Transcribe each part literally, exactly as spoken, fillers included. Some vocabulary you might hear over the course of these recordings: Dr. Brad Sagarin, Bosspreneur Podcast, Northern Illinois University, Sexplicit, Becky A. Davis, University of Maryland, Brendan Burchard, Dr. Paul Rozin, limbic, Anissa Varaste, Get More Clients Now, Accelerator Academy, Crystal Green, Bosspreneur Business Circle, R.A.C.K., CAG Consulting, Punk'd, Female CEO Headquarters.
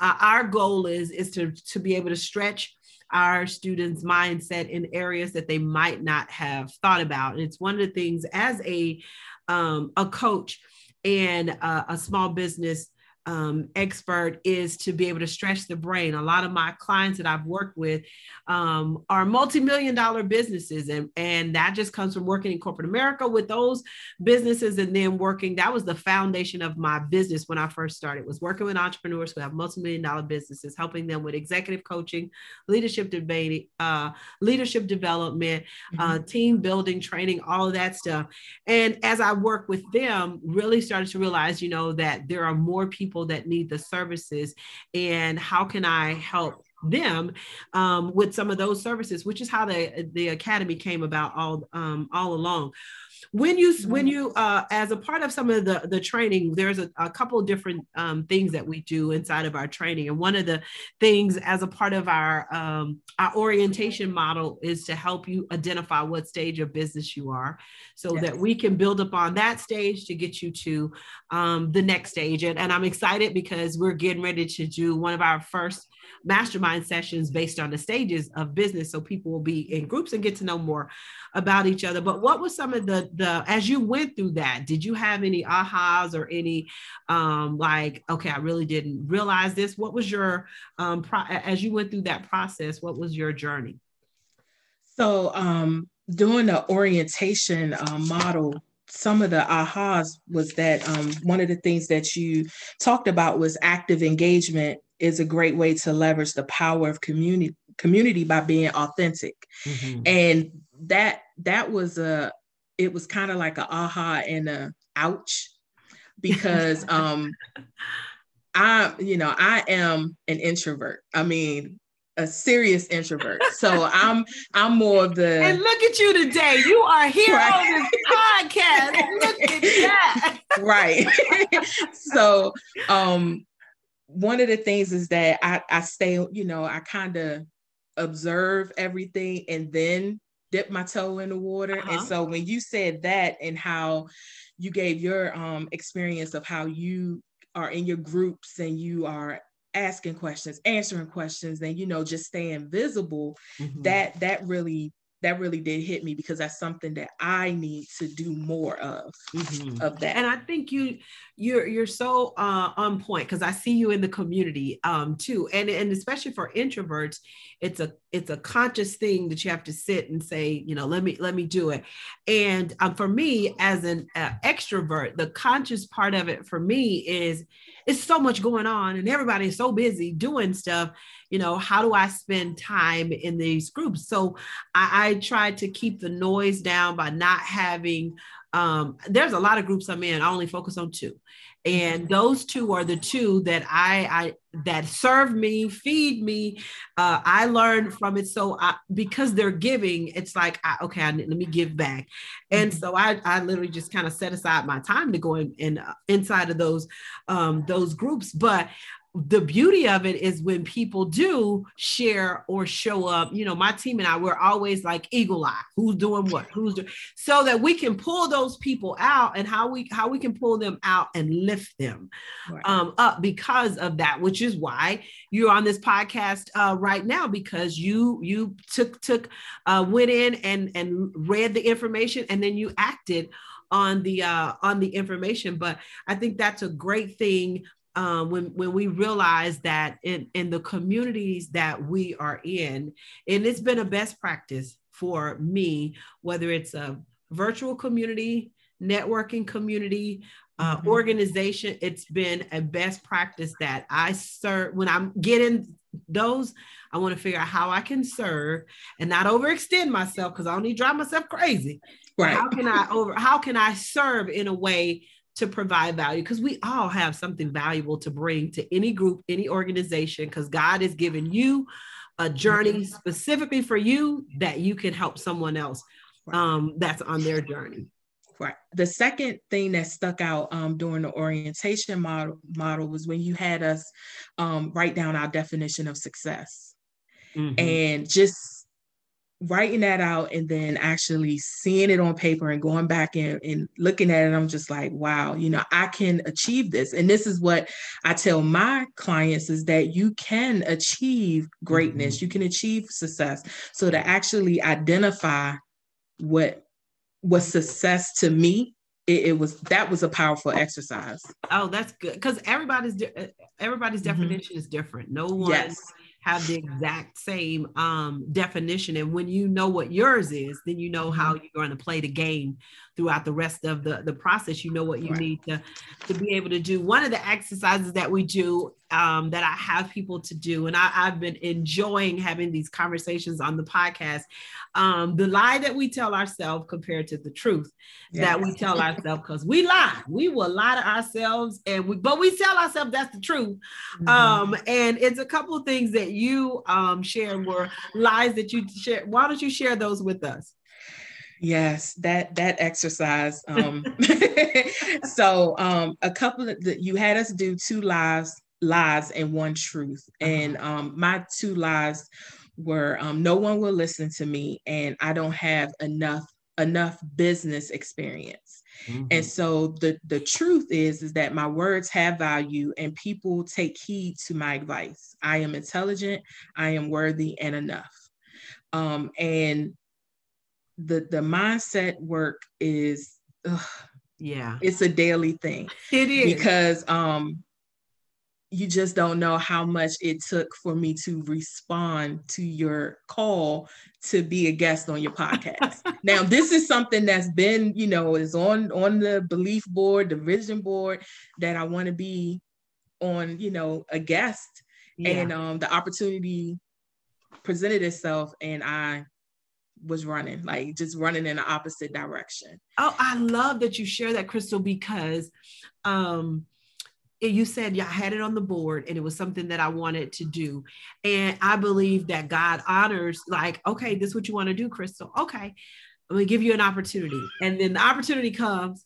Our goal is, is to, to be able to stretch our students' mindset in areas that they might not have thought about. And it's one of the things as a, um, a coach and a, a small business um, expert is to be able to stretch the brain. A lot of my clients that I've worked with um, are multi-million dollar businesses. And, and that just comes from working in corporate America with those businesses and then working. That was the foundation of my business when I first started, was working with entrepreneurs who have multi-million dollar businesses, helping them with executive coaching, leadership debate, uh, leadership development, mm-hmm. uh, team building, training, all of that stuff. And as I work with them, really started to realize, you know, that there are more people that need the services and how can I help them um, with some of those services, which is how the, the academy came about all, um, all along. When you, when you, uh, as a part of some of the, the training, there's a, a couple of different um, things that we do inside of our training. And one of the things as a part of our, um, our orientation model is to help you identify what stage of business you are so yes. that we can build upon that stage to get you to um, the next stage. And, and I'm excited because we're getting ready to do one of our first mastermind sessions based on the stages of business. So people will be in groups and get to know more about each other. But what was some of the, the, as you went through that, did you have any ahas or any um, like, okay, I really didn't realize this. What was your, um, pro- as you went through that process, what was your journey? So um, doing the orientation uh, model, some of the ahas was that um, one of the things that you talked about was active engagement is a great way to leverage the power of community community by being authentic. Mm-hmm. And that that was a, it was kind of like an aha and a ouch, because um, I, you know, I am an introvert. I mean, a serious introvert. So I'm, I'm more of the. And look at you today. You are here right. on this podcast. Look at that. Right. So, um, one of the things is that I, I stay, you know, I kind of observe everything and then dip my toe in the water. Uh-huh. And so when you said that and how you gave your um, experience of how you are in your groups and you are asking questions, answering questions, and, you know, just staying visible, mm-hmm. that, that really, that really did hit me because that's something that I need to do more of, mm-hmm. of that. And I think you, you're, you're so uh, on point because I see you in the community um, too. And, and especially for introverts, it's a, it's a conscious thing that you have to sit and say, you know, let me, let me do it. And um, for me as an uh, extrovert, the conscious part of it for me is it's so much going on and everybody's so busy doing stuff. You know, how do I spend time in these groups? So I, I try to keep the noise down by not having, um, there's a lot of groups I'm in. I only focus on two. And those two are the two that I, I that serve me, feed me. Uh, I learn from it. So I, because they're giving, it's like, I, okay, I, let me give back. And so I, I literally just kind of set aside my time to go in, in uh, inside of those um, those groups. But the beauty of it is when people do share or show up, you know, my team and I, we're always like eagle eye, who's doing what, who's doing, so that we can pull those people out and how we, how we can pull them out and lift them right. um, up because of that, which is why you're on this podcast uh, right now, because you, you took, took, uh, went in and, and read the information and then you acted on the, uh, on the information. But I think that's a great thing. Um, when, when we realize that in, in the communities that we are in, and it's been a best practice for me, whether it's a virtual community, networking community, uh, mm-hmm. organization, it's been a best practice that I serve. When I'm getting those, I want to figure out how I can serve and not overextend myself, because I only drive myself crazy. Right. How can I over, how can I serve in a way to provide value, because we all have something valuable to bring to any group, any organization, because God has given you a journey specifically for you that you can help someone else um, that's on their journey. Right. The second thing that stuck out um, during the orientation model, model was when you had us um, write down our definition of success, mm-hmm. and just writing that out and then actually seeing it on paper and going back and, and looking at it, I'm just like, wow, you know, I can achieve this. And this is what I tell my clients, is that you can achieve greatness, you can achieve success. So to actually identify what was success to me, It, it was, that was a powerful exercise. Oh, that's good. Because everybody's, di- everybody's mm-hmm. definition is different. No one yes. have the exact same um, definition. And when you know what yours is, then you know how you're going to play the game throughout the rest of the, the process. You know what you right. need to, to be able to do. One of the exercises that we do um, that I have people to do, and I, I've been enjoying having these conversations on the podcast, um, the lie that we tell ourselves compared to the truth yes. that we tell ourselves, because we lie, we will lie to ourselves, and we, but we tell ourselves that's the truth. Mm-hmm. Um, and it's a couple of things that you um, shared were lies that you shared. Why don't you share those with us? Yes, that that exercise. Um, so um, a couple of the, you had us do two lies, lies and one truth. And um, my two lies were um, no one will listen to me, and I don't have enough enough business experience. Mm-hmm. And so the the truth is is that my words have value and people take heed to my advice. I am intelligent, I am worthy and enough. Um, and the the mindset work is ugh, yeah it's a daily thing. It is, because um you just don't know how much it took for me to respond to your call to be a guest on your podcast. Now, this is something that's been, you know, is on on the belief board, the vision board, that I want to be on, you know, a guest. Yeah. And um the opportunity presented itself, and I was running, like just running in the opposite direction. Oh, I love that you share that, Crystal, because um, you said, yeah, I had it on the board and it was something that I wanted to do. And I believe that God honors, like, okay, this is what you want to do, Crystal. Okay, I'm going to give you an opportunity. And then the opportunity comes.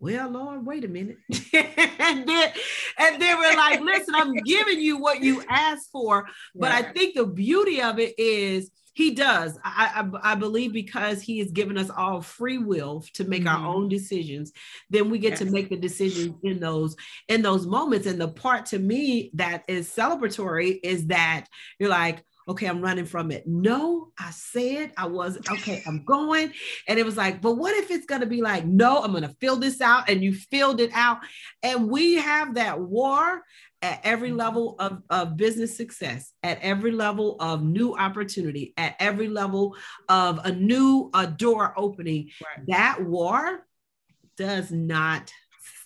Well, Lord, wait a minute. and, then, and then we're like, listen, I'm giving you what you asked for. But yeah. I think the beauty of it is, He does. I, I I believe because He has given us all free will to make mm-hmm. our own decisions, then we get yes. to make the decisions in those in those moments. And the part to me that is celebratory is that you're like, okay, I'm running from it. No, I said I wasn't. Okay, I'm going. And it was like, but what if it's going to be like, no, I'm going to fill this out. And you filled it out. And we have that war at every level of, of business success, at every level of new opportunity, at every level of a new a door opening. Right. That war does not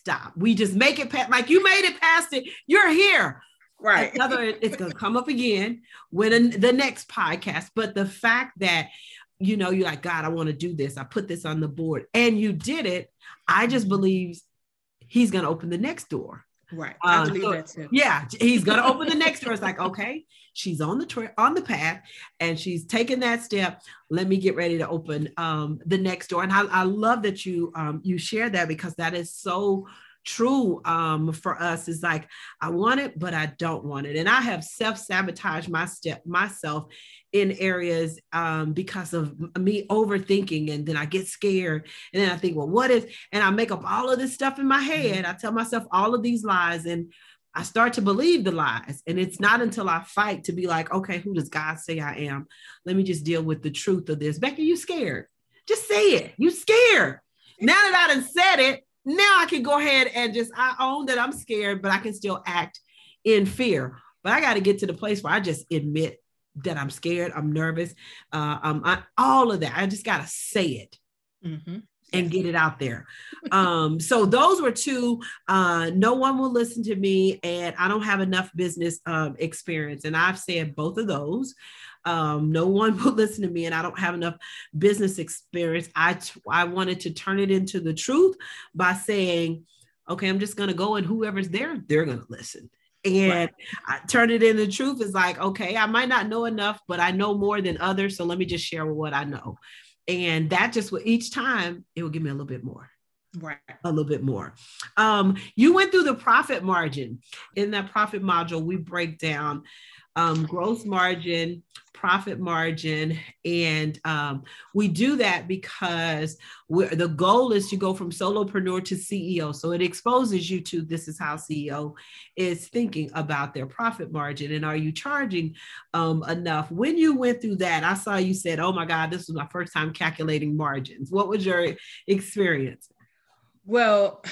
stop. We just make it past, like you made it past it. You're here. Right. Another, it's going to come up again with the next podcast. But the fact that, you know, you're like, God, I want to do this. I put this on the board and you did it. I just believe he's going to open the next door. Right. I believe um, so, that too. Yeah. He's going to open the next door. It's like, okay, she's on the tra- on the path and she's taking that step. Let me get ready to open um, the next door. And I, I love that you, um, you share that, because that is so true um, for us. It's like, I want it, but I don't want it. And I have self-sabotaged my step myself in areas um, because of me overthinking. And then I get scared. And then I think, well, what if, and I make up all of this stuff in my head. I tell myself all of these lies and I start to believe the lies. And it's not until I fight to be like, okay, who does God say I am? Let me just deal with the truth of this. Becky, you scared. Just say it. You scared. Now that I done said it, now I can go ahead and just, I own that I'm scared, but I can still act in fear. But I got to get to the place where I just admit that I'm scared, I'm nervous, uh, um, I, all of that. I just got to say it mm-hmm. and get it out there. um, so those were two, uh, no one will listen to me and I don't have enough business um, experience. And I've said both of those. Um, no one will listen to me and I don't have enough business experience. I, t- I wanted to turn it into the truth by saying, okay, I'm just going to go and whoever's there, they're going to listen. And right. I turn it into the truth is like, okay, I might not know enough, but I know more than others. So let me just share what I know. And that just will, each time it will give me a little bit more. Right. A little bit more. Um, you went through the profit margin. In that profit module, we break down um, gross margin, profit margin. And um, we do that because we're, the goal is to go from solopreneur to C E O. So it exposes you to this is how C E O is thinking about their profit margin. And are you charging um, enough? When you went through that, I saw you said, oh my God, this was my first time calculating margins. What was your experience? Well,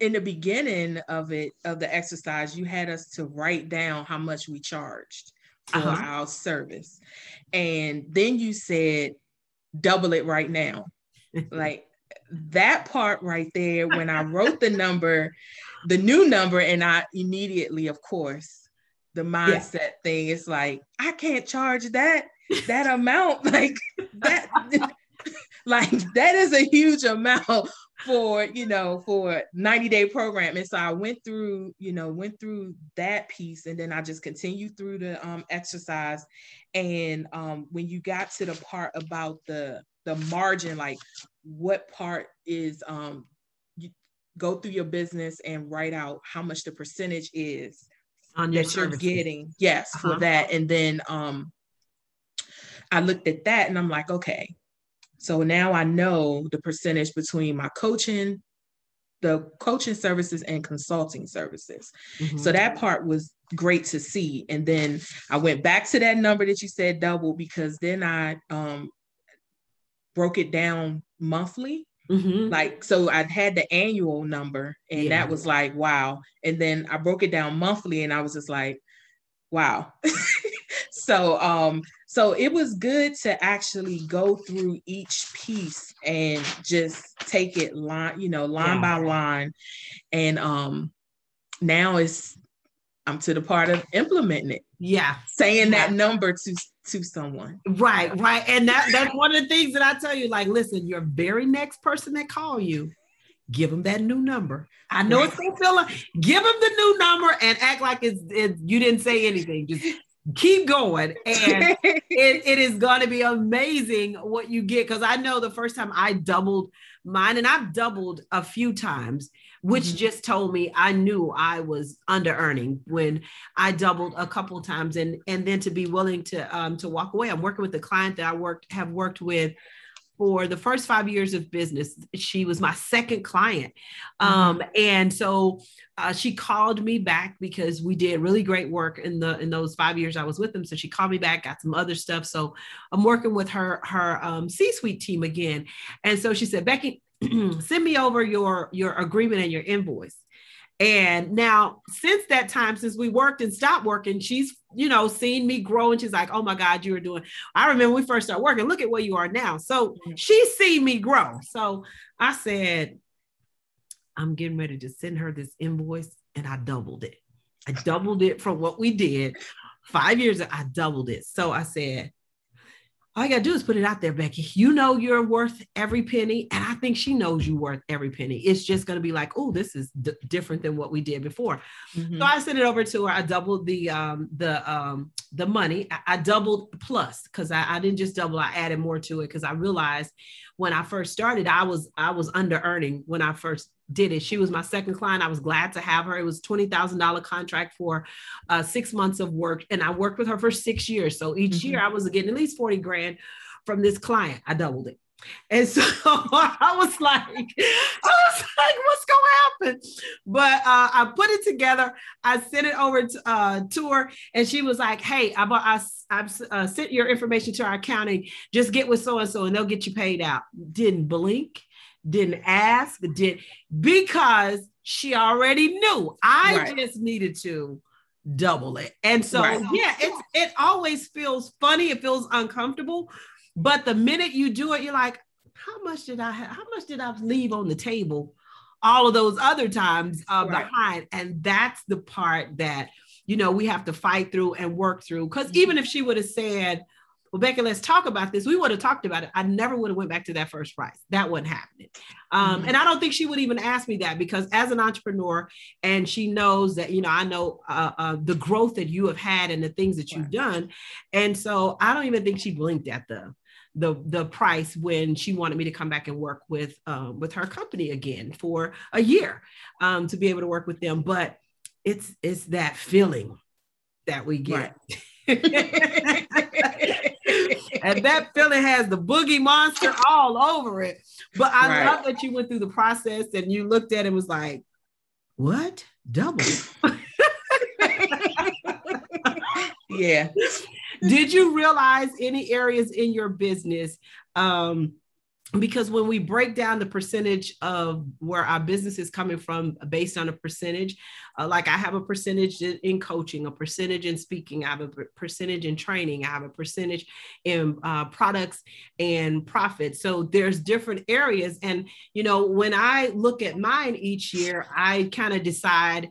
in the beginning of it, of the exercise, you had us to write down how much we charged for uh-huh. our service. And then you said, double it right now. Like that part right there, when I wrote the number, the new number, and I immediately, of course, the mindset yeah. thing is like, I can't charge that, that amount, like that, like that is a huge amount for, you know, for ninety day program. And so I went through, you know, went through that piece. And then I just continued through the um, exercise. And um, when you got to the part about the, the margin, like what part is, um, you go through your business and write out how much the percentage is on your that services. You're getting. Yes, uh-huh. for that. And then um, I looked at that and I'm like, okay, so now I know the percentage between my coaching, the coaching services and consulting services. Mm-hmm. So that part was great to see. And then I went back to that number that you said double, because then I um, broke it down monthly. Mm-hmm. Like, so I had the annual number and yeah. that was like, wow. And then I broke it down monthly and I was just like, wow. So, um, so it was good to actually go through each piece and just take it line, you know, line yeah. by line. And, um, now it's, I'm to the part of implementing it. Yeah. Saying yeah. that number to, to someone. Right. Right. And that, that's one of the things that I tell you, like, listen, your very next person that call you, give them that new number. I know it's so filler. Give them the new number and act like it's, it's you didn't say anything. Just keep going. And it, it is going to be amazing what you get. Because I know the first time I doubled mine, and I've doubled a few times, which mm-hmm. just told me I knew I was under earning when I doubled a couple of times. And, and then to be willing to, um, to walk away. I'm working with a client that I worked have worked with for the first five years of business. She was my second client. Um, mm-hmm. And so uh, she called me back because we did really great work in the, in those five years I was with them. So she called me back, got some other stuff. So I'm working with her, her um, C-suite team again. And so she said, Becky, send me over your, your agreement and your invoice. And now since that time, since we worked and stopped working, she's, you know, seen me grow and she's like, oh my God, you were doing, I remember we first started working, look at where you are now. So she's seen me grow. So I said, I'm getting ready to send her this invoice. And I doubled it. I doubled it from what we did five years ago. I doubled it. So I said, all you gotta do is put it out there, Becky. You know you're worth every penny. And I think she knows you're worth every penny. It's just gonna be like, oh, this is d- different than what we did before. Mm-hmm. So I sent it over to her. I doubled the um, the um, the money. I, I doubled plus, because I, I didn't just double, I added more to it, because I realized when I first started, I was I was under earning when I first did it. She was my second client. I was glad to have her. It was a twenty thousand dollars contract for uh, six months of work. And I worked with her for six years. So each mm-hmm. year I was getting at least forty grand from this client. I doubled it. And so I was like, I was like, what's going to happen? But uh, I put it together. I sent it over to, uh, to her, and she was like, hey, I bought, I, I uh, sent your information to our accounting. Just get with so-and-so and they'll get you paid out. Didn't blink. Didn't ask, did because she already knew. I right. just needed to double it. And so, right. yeah, it's, it always feels funny. It feels uncomfortable. But the minute you do it, you're like, how much did I have? How much did I leave on the table all of those other times uh, right. behind? And that's the part that, you know, we have to fight through and work through. Because mm-hmm. even if she would have said, well, Becky, let's talk about this, we would have talked about it. I never would have went back to that first price. That wasn't happening. Um, mm-hmm. And I don't think she would even ask me that, because as an entrepreneur, and she knows that, you know, I know uh, uh, the growth that you have had and the things that you've done. And so I don't even think she blinked at the the the price when she wanted me to come back and work with, um, with her company again for a year um, to be able to work with them. But it's, it's that feeling that we get. Right. And that feeling has the boogie monster all over it. But I right. love that you went through the process and you looked at it and was like, what? Double? Yeah. Did you realize any areas in your business? Um, because when we break down the percentage of where our business is coming from based on a percentage, uh, like I have a percentage in coaching, a percentage in speaking, I have a percentage in training, I have a percentage in uh, products and profit. So there's different areas. And, you know, when I look at mine each year, I kind of decide,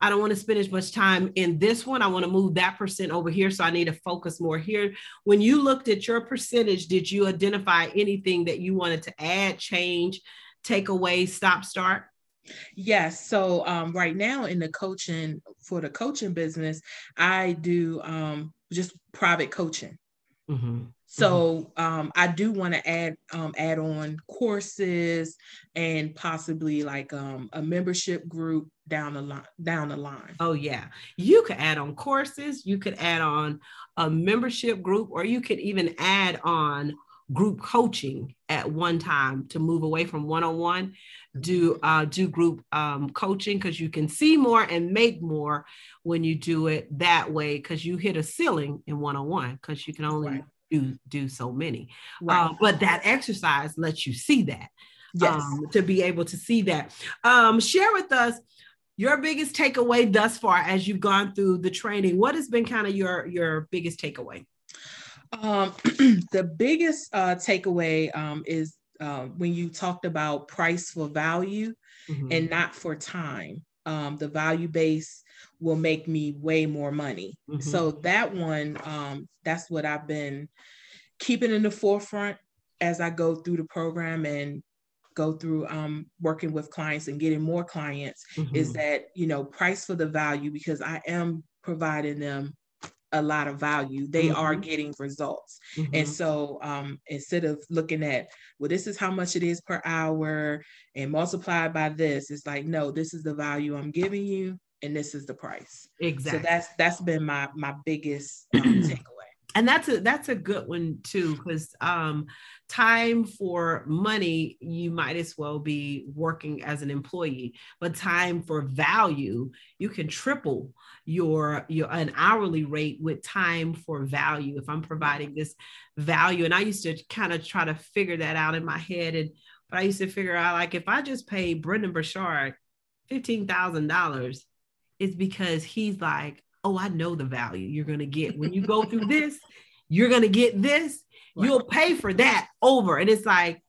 I don't want to spend as much time in this one. I want to move that percent over here. So I need to focus more here. When you looked at your percentage, did you identify anything that you wanted to add, change, take away, stop, start? Yes. So um, right now in the coaching, for the coaching business, I do um, just private coaching. Mm-hmm. So um, I do want to add um, add on courses and possibly like um, a membership group down the line. Down the line. Oh yeah, you could add on courses. You could add on a membership group, or you could even add on group coaching at one time to move away from one-on-one, do uh, do group um, coaching, because you can see more and make more when you do it that way, because you hit a ceiling in one-on-one, because you can only right. do, do so many. Right. Uh, but that exercise lets you see that, yes. um, to be able to see that. Um, share with us your biggest takeaway thus far as you've gone through the training. What has been kind of your, your biggest takeaway? Um, the biggest uh, takeaway um, is uh, when you talked about price for value mm-hmm. and not for time. Um, the value base will make me way more money. Mm-hmm. So that one, um, that's what I've been keeping in the forefront as I go through the program and go through um, working with clients and getting more clients mm-hmm. is that, you know, price for the value, because I am providing them a lot of value. They mm-hmm. are getting results. Mm-hmm. And so um, instead of looking at, well, this is how much it is per hour and multiplied by this, it's like, no, this is the value I'm giving you. And this is the price. Exactly. So that's, that's been my, my biggest um, takeaway. And that's a, that's a good one too, because um, time for money, you might as well be working as an employee, but time for value, you can triple your, your, an hourly rate with time for value. If I'm providing this value, and I used to kind of try to figure that out in my head. And, but I used to figure out, like, if I just paid Brendan Burchard fifteen thousand dollars, it's because he's like, oh, I know the value you're going to get. When you go through this, you're going to get this. Right. You'll pay for that over. And it's like,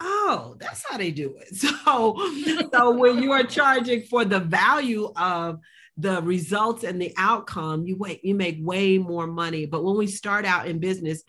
oh, that's how they do it. So, so when you are charging for the value of the results and the outcome, you wait, you make way more money. But when we start out in business,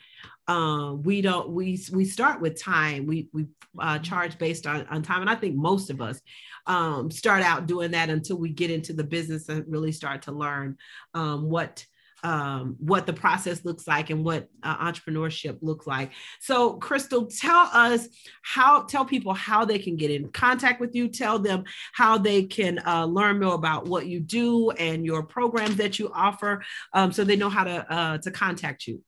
um, we don't, we, we start with time. We, we uh, charge based on, on time. And I think most of us um, start out doing that until we get into the business and really start to learn um, what, um, what the process looks like and what uh, entrepreneurship looks like. So Crystal, tell us how, tell people how they can get in contact with you, tell them how they can uh, learn more about what you do and your programs that you offer, um, so they know how to, uh, to contact you.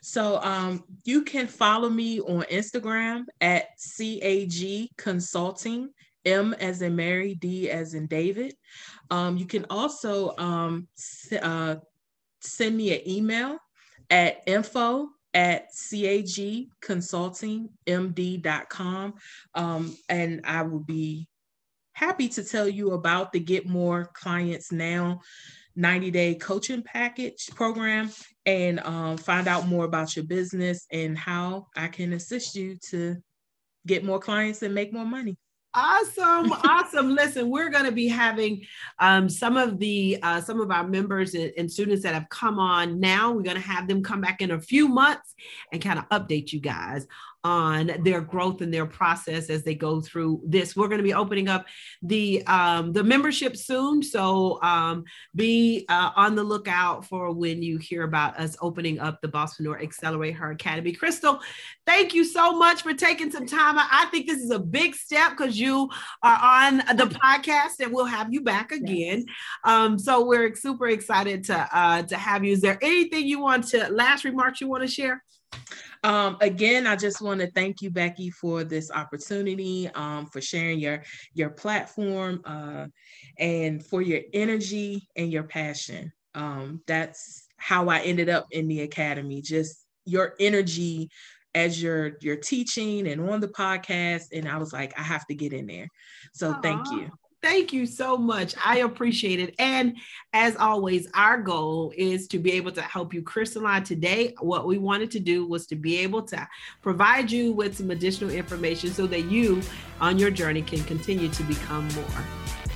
So um, you can follow me on Instagram at C A G Consulting, M as in Mary, D as in David. Um, you can also um, uh, send me an email at info at cagconsultingmd.com. Um, and I will be happy to tell you about the Get More Clients Now ninety day coaching package program, and um, find out more about your business and how I can assist you to get more clients and make more money. Awesome. Awesome. Listen, we're going to be having um, some of the uh, some of our members and, and students that have come on now. We're going to have them come back in a few months and kind of update you guys on their growth and their process as they go through this. We're going to be opening up the um, the membership soon. So um, be uh, on the lookout for when you hear about us opening up the Bosspreneur Accelerator Academy. Crystal, thank you so much for taking some time. I think this is a big step because you are on the podcast and we'll have you back again. Yes. Um, so we're super excited to, uh, to have you. Is there anything you want to, last remarks you want to share? Um, again, I just want to thank you, Becky, for this opportunity, um, for sharing your, your platform, uh, and for your energy and your passion. Um, that's how I ended up in the academy, just your energy as you're, you're teaching and on the podcast. And I was like, I have to get in there. So Aww. Thank you. Thank you so much. I appreciate it. And as always, our goal is to be able to help you crystallize today. What we wanted to do was to be able to provide you with some additional information so that you on your journey can continue to become more.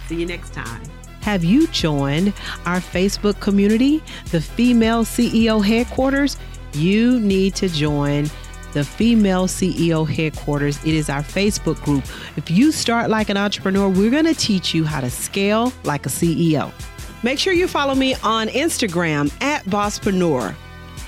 See you next time. Have you joined our Facebook community, the Female C E O Headquarters? You need to join the Female C E O Headquarters. It is our Facebook group. If you start like an entrepreneur, we're going to teach you how to scale like a C E O. Make sure you follow me on Instagram at Bosspreneur,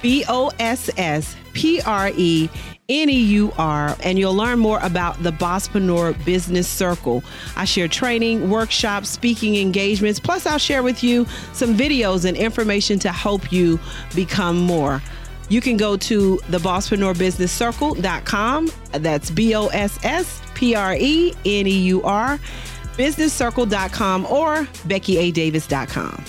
B O S S P R E N E U R, and you'll learn more about the Bosspreneur Business Circle. I share training, workshops, speaking engagements, plus I'll share with you some videos and information to help you become more. You can go to the bosspreneur business circle dot com. That's B O S S P R E N E U R, business circle dot com or Becky A Davis dot com.